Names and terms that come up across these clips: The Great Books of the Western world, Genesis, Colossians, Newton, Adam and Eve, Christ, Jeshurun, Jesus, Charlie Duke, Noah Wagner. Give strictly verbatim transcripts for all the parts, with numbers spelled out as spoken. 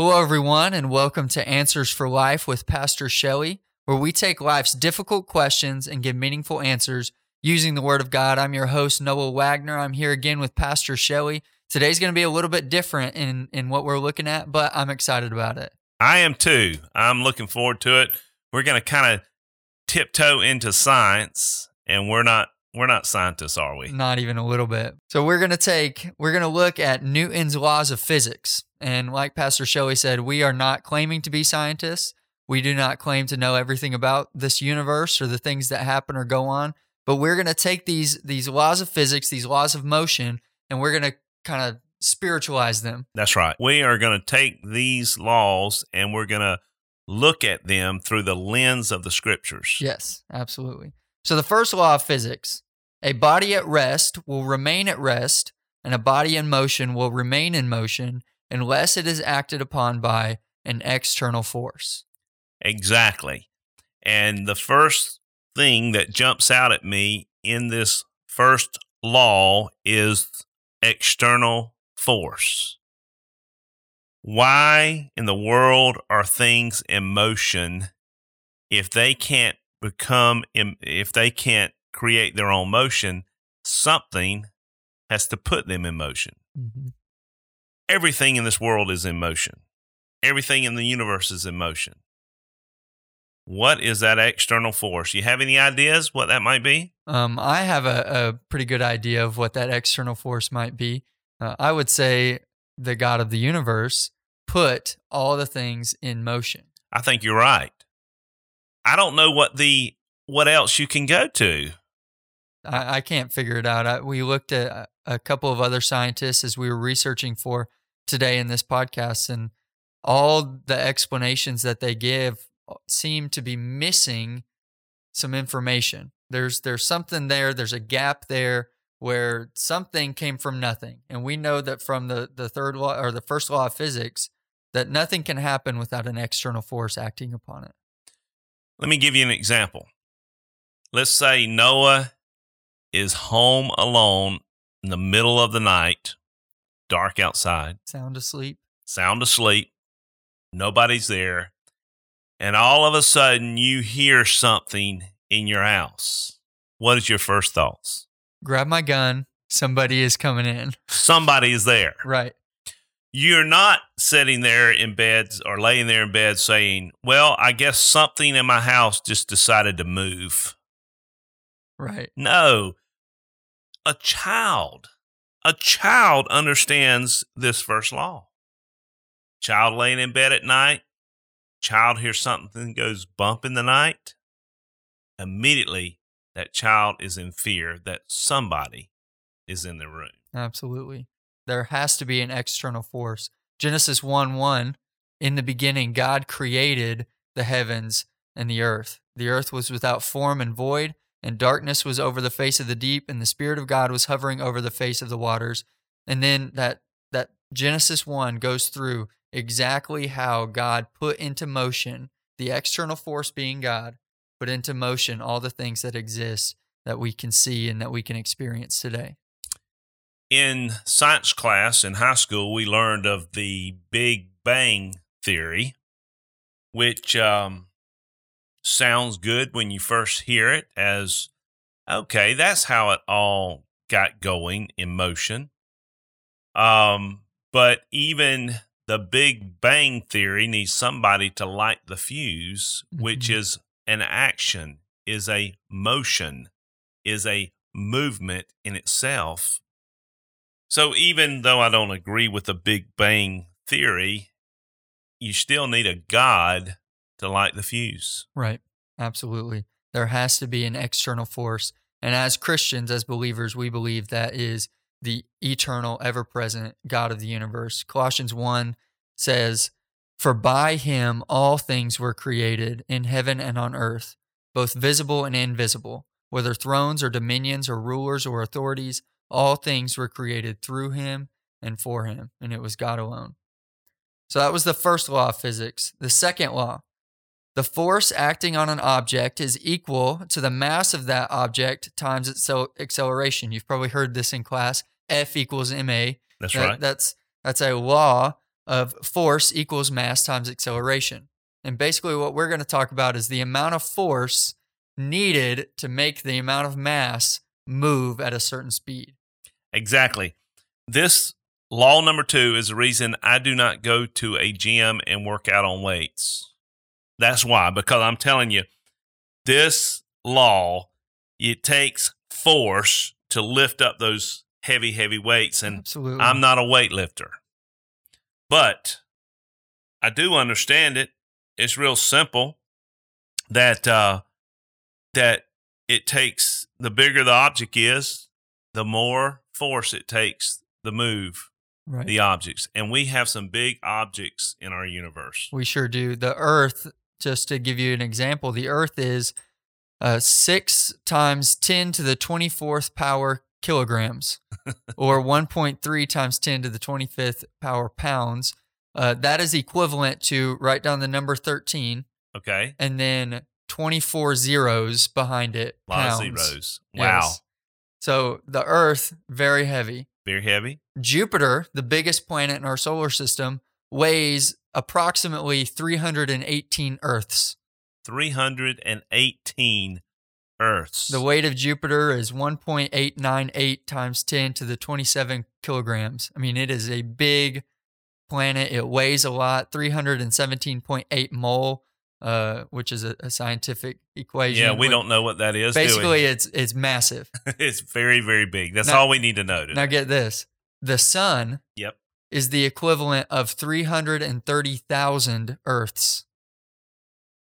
Hello, everyone, and welcome to Answers for Life with Pastor Shelley, where we take life's difficult questions and give meaningful answers using the Word of God. I'm your host, Noah Wagner. I'm here again with Pastor Shelley. Today's going to be a little bit different in, in what we're looking at, but I'm excited about it. I am too. I'm looking forward to it. We're going to kind of tiptoe into science, and we're not We're not scientists, are we? Not even a little bit. So we're going to take, we're going to look at Newton's laws of physics. And like Pastor Shelley said, we are not claiming to be scientists. We do not claim to know everything about this universe or the things that happen or go on. But we're going to take these these laws of physics, these laws of motion, and we're going to kind of spiritualize them. That's right. We are going to take these laws and we're going to look at them through the lens of the Scriptures. Yes, absolutely. So the first law of physics, a body at rest will remain at rest, and a body in motion will remain in motion unless it is acted upon by an external force. Exactly. And the first thing that jumps out at me in this first law is external force. Why in the world are things in motion if they can't become, if they can't create their own motion, something has to put them in motion. Mm-hmm. Everything in this world is in motion. Everything in the universe is in motion. What is that external force? You have any ideas what that might be? Um, I have a, a pretty good idea of what that external force might be. Uh, I would say the God of the universe put all the things in motion. I think you're right. I don't know what the what else you can go to. I, I can't figure it out. I, we looked at a couple of other scientists as we were researching for today in this podcast, and all the explanations that they give seem to be missing some information. There's there's something there. There's a gap there where something came from nothing, and we know that from the the third law or the first law of physics that nothing can happen without an external force acting upon it. Let me give you an example. Let's say Noah is home alone in the middle of the night, dark outside. Sound asleep. Sound asleep. Nobody's there. And all of a sudden, you hear something in your house. What is your first thoughts? Grab my gun. Somebody is coming in. Somebody is there. Right. You're not sitting there in bed or laying there in bed saying, well, I guess something in my house just decided to move. Right. No. A child, a child understands this first law. Child laying in bed at night, child hears something goes bump in the night. Immediately, that child is in fear that somebody is in the room. Absolutely. There has to be an external force. Genesis one one, in the beginning, God created the heavens and the earth. The earth was without form and void, and darkness was over the face of the deep, and the Spirit of God was hovering over the face of the waters. And then that that Genesis one goes through exactly how God put into motion, the external force being God, put into motion all the things that exist that we can see and that we can experience today. In science class in high school, we learned of the Big Bang Theory, which um, sounds good when you first hear it as, okay, that's how it all got going in motion. Um, but even the Big Bang Theory needs somebody to light the fuse, mm-hmm. which is an action, is a motion, is a movement in itself. So even though I don't agree with the Big Bang Theory, you still need a God to light the fuse. Right. Absolutely. There has to be an external force. And as Christians, as believers, we believe that is the eternal, ever-present God of the universe. Colossians one says, "For by him all things were created in heaven and on earth, both visible and invisible, whether thrones or dominions or rulers or authorities, all things were created through him and for him," and it was God alone. So that was the first law of physics. The second law, the force acting on an object is equal to the mass of that object times its acceleration. You've probably heard this in class, F equals M A. That's that, right. That's, that's a law of force equals mass times acceleration. And basically what we're going to talk about is the amount of force needed to make the amount of mass move at a certain speed. Exactly. This law number two is the reason I do not go to a gym and work out on weights. That's why, because I'm telling you, this law, it takes force to lift up those heavy, heavy weights. And absolutely, I'm not a weightlifter. But I do understand it. It's real simple that uh, that it takes, the bigger the object is, the more force it takes to move right. the objects. And we have some big objects in our universe. We sure do. The Earth, just to give you an example, the Earth is uh, six times ten to the twenty-fourth power kilograms, or one point three times ten to the twenty-fifth power pounds. Uh, that is equivalent to, write down the number thirteen. Okay. And then twenty-four zeros behind it. A lot pounds. Of zeros. Wow. Yes. So the Earth, very heavy. Very heavy. Jupiter, the biggest planet in our solar system, weighs approximately three hundred eighteen Earths. three hundred eighteen Earths. The weight of Jupiter is one point eight nine eight times ten to the twenty-seven kilograms. I mean, it is a big planet. It weighs a lot, three hundred seventeen point eight mole, uh, which is a, a scientific equation. Yeah, we don't know what that is. Basically, it's it's massive. It's very, very big. That's now, all we need to know today. Now get this. The sun yep. is the equivalent of three hundred thirty thousand Earths.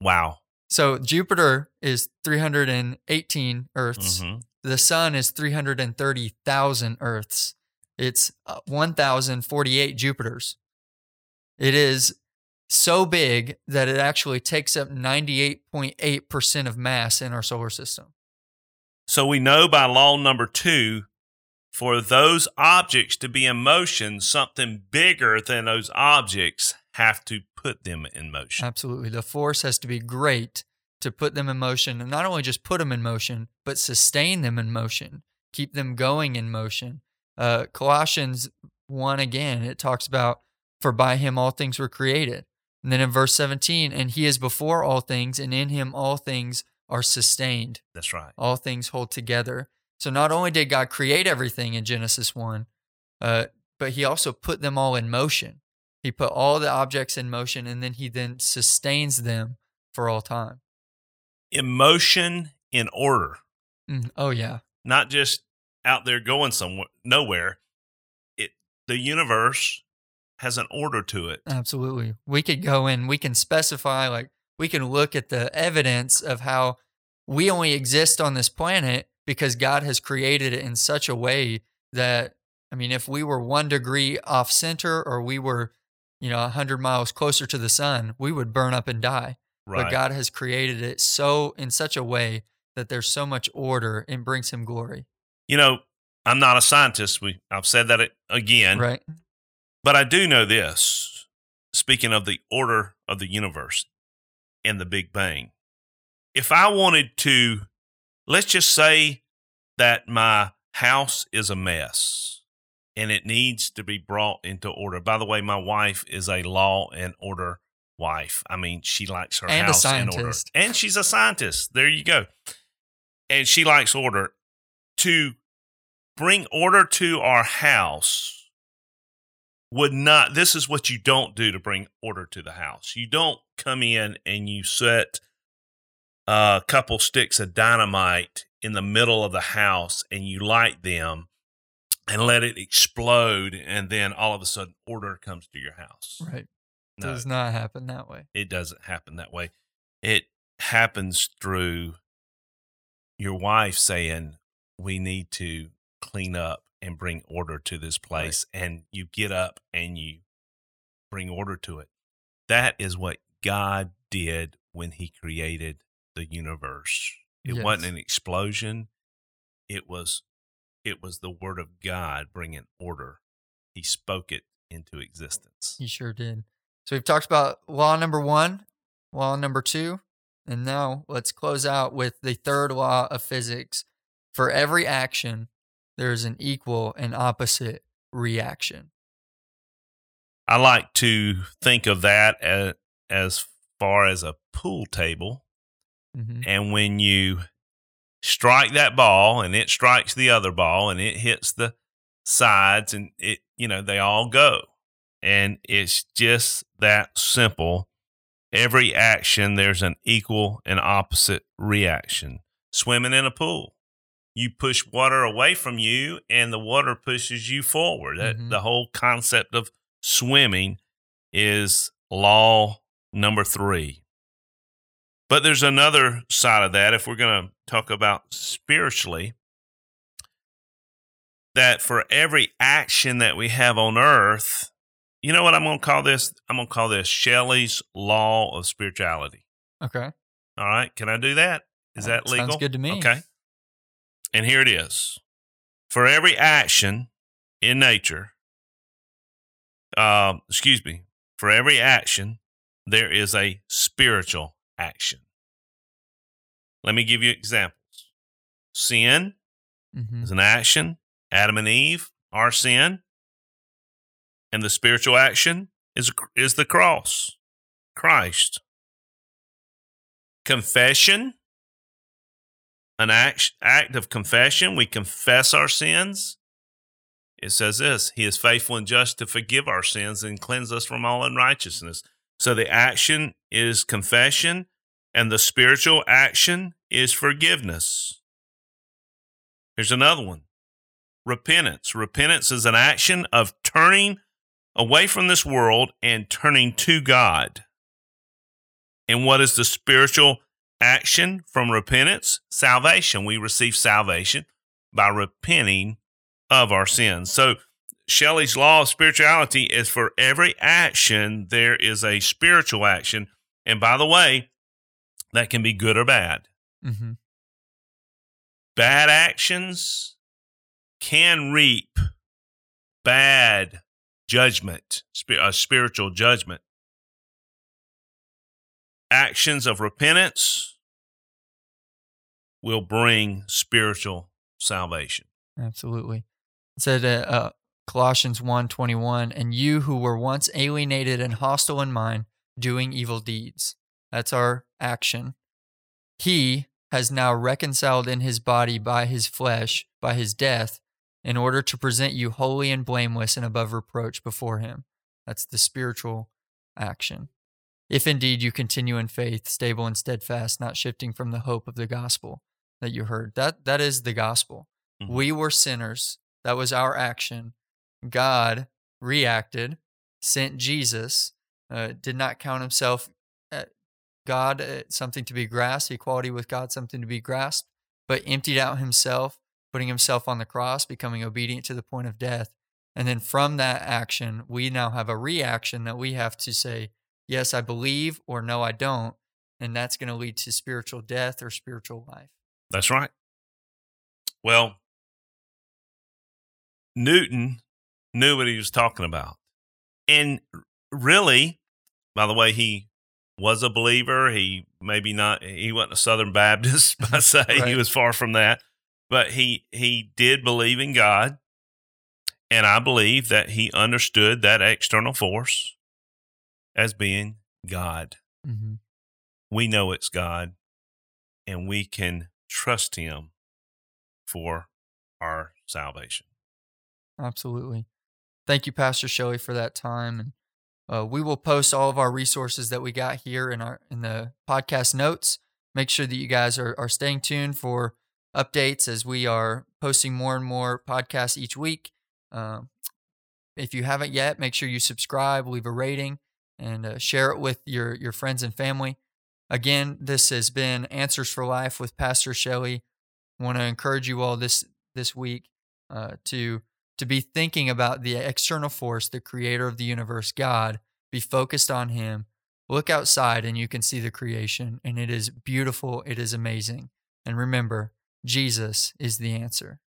Wow. So Jupiter is three hundred eighteen Earths. Mm-hmm. The sun is three hundred thirty thousand Earths. It's one thousand forty-eight Jupiters. It is so big that it actually takes up ninety-eight point eight percent of mass in our solar system. So we know by law number two, for those objects to be in motion, something bigger than those objects have to put them in motion. Absolutely. The force has to be great to put them in motion, and not only just put them in motion, but sustain them in motion, keep them going in motion. Uh, Colossians one, again, it talks about, for by him all things were created. And then in verse seventeen, and he is before all things, and in him all things are sustained. That's right. All things hold together. So not only did God create everything in Genesis one, uh, but he also put them all in motion. He put all the objects in motion, and then he then sustains them for all time. In motion, in order. Mm, oh, yeah. Not just out there going somewhere, nowhere. It, the universe has an order to it. Absolutely. We could go in, we can specify, like, we can look at the evidence of how we only exist on this planet because God has created it in such a way that, I mean, if we were one degree off center, or we were, you know, one hundred miles closer to the sun, we would burn up and die. Right. But God has created it so in such a way that there's so much order and brings him glory. You know, I'm not a scientist. We I've said that again. Right. But I do know this, speaking of the order of the universe and the Big Bang. If I wanted to, let's just say that my house is a mess and it needs to be brought into order. By the way, my wife is a law and order wife. I mean, she likes her and house in order. And she's a scientist. There you go. And she likes order. To bring order to our house would not, this is what you don't do to bring order to the house. You don't come in and you set a couple sticks of dynamite in the middle of the house and you light them and let it explode, and then all of a sudden order comes to your house. Right. No, does not happen that way. It doesn't happen that way. It happens through your wife saying, we need to clean up and bring order to this place. Right. And you get up and you bring order to it. That is what God did when he created the universe. It yes. wasn't an explosion. It was, it was the word of God bringing order. He spoke it into existence. He sure did. So we've talked about law number one, law number two, and now let's close out with the third law of physics. For every action, there is an equal and opposite reaction. I like to think of that as, as far as a pool table. Mm-hmm. And when you strike that ball and it strikes the other ball and it hits the sides and it, you know, they all go. And it's just that simple. Every action, there's an equal and opposite reaction. Swimming in a pool, you push water away from you and the water pushes you forward. That, mm-hmm. The whole concept of swimming is law number three. But there's another side of that, if we're going to talk about spiritually, that for every action that we have on earth, you know what I'm going to call this? I'm going to call this Shelley's Law of Spirituality. Okay. All right. Can I do that? Is that, that legal? Sounds good to me. Okay. And here it is. For every action in nature, uh, excuse me, for every action, there is a spiritual action. Let me give you examples. Sin mm-hmm. is an action. Adam and Eve are sin. And the spiritual action is, is the cross, Christ. Confession, an act, act of confession. We confess our sins. It says this, He is faithful and just to forgive our sins and cleanse us from all unrighteousness. So the action is confession, and the spiritual action is forgiveness. Here's another one. Repentance. Repentance is an action of turning away from this world and turning to God. And what is the spiritual action from repentance? Salvation. We receive salvation by repenting of our sins. So Shelley's Law of Spirituality is for every action, there is a spiritual action. And by the way, that can be good or bad. Mm-hmm. Bad actions can reap bad judgment, a spiritual judgment. Actions of repentance will bring spiritual salvation. Absolutely. It said, uh, uh Colossians one twenty-one, and you who were once alienated and hostile in mind, doing evil deeds. That's our action. He has now reconciled in his body by his flesh, by his death, in order to present you holy and blameless and above reproach before him. That's the spiritual action. If indeed you continue in faith, stable and steadfast, not shifting from the hope of the gospel that you heard. That that is the gospel. Mm-hmm. We were sinners. That was our action. God reacted, sent Jesus, uh, did not count himself at God uh, something to be grasped, equality with God something to be grasped, but emptied out himself, putting himself on the cross, becoming obedient to the point of death. And then from that action, we now have a reaction that we have to say, yes, I believe, or no, I don't. And that's going to lead to spiritual death or spiritual life. That's right. Well, Newton knew what he was talking about. And really, by the way, he was a believer. He maybe not, he wasn't a Southern Baptist, I say. Right. He was far from that. But he, he did believe in God. And I believe that he understood that external force as being God. Mm-hmm. We know it's God, and we can trust him for our salvation. Absolutely. Thank you, Pastor Shelley, for that time. And uh, we will post all of our resources that we got here in our in the podcast notes. Make sure that you guys are, are staying tuned for updates as we are posting more and more podcasts each week. Uh, if you haven't yet, make sure you subscribe, leave a rating, and uh, share it with your, your friends and family. Again, this has been Answers for Life with Pastor Shelley. I want to encourage you all this, this week uh, to... to be thinking about the external force, the creator of the universe, God, be focused on him, look outside and you can see the creation, and it is beautiful, it is amazing. And remember, Jesus is the answer.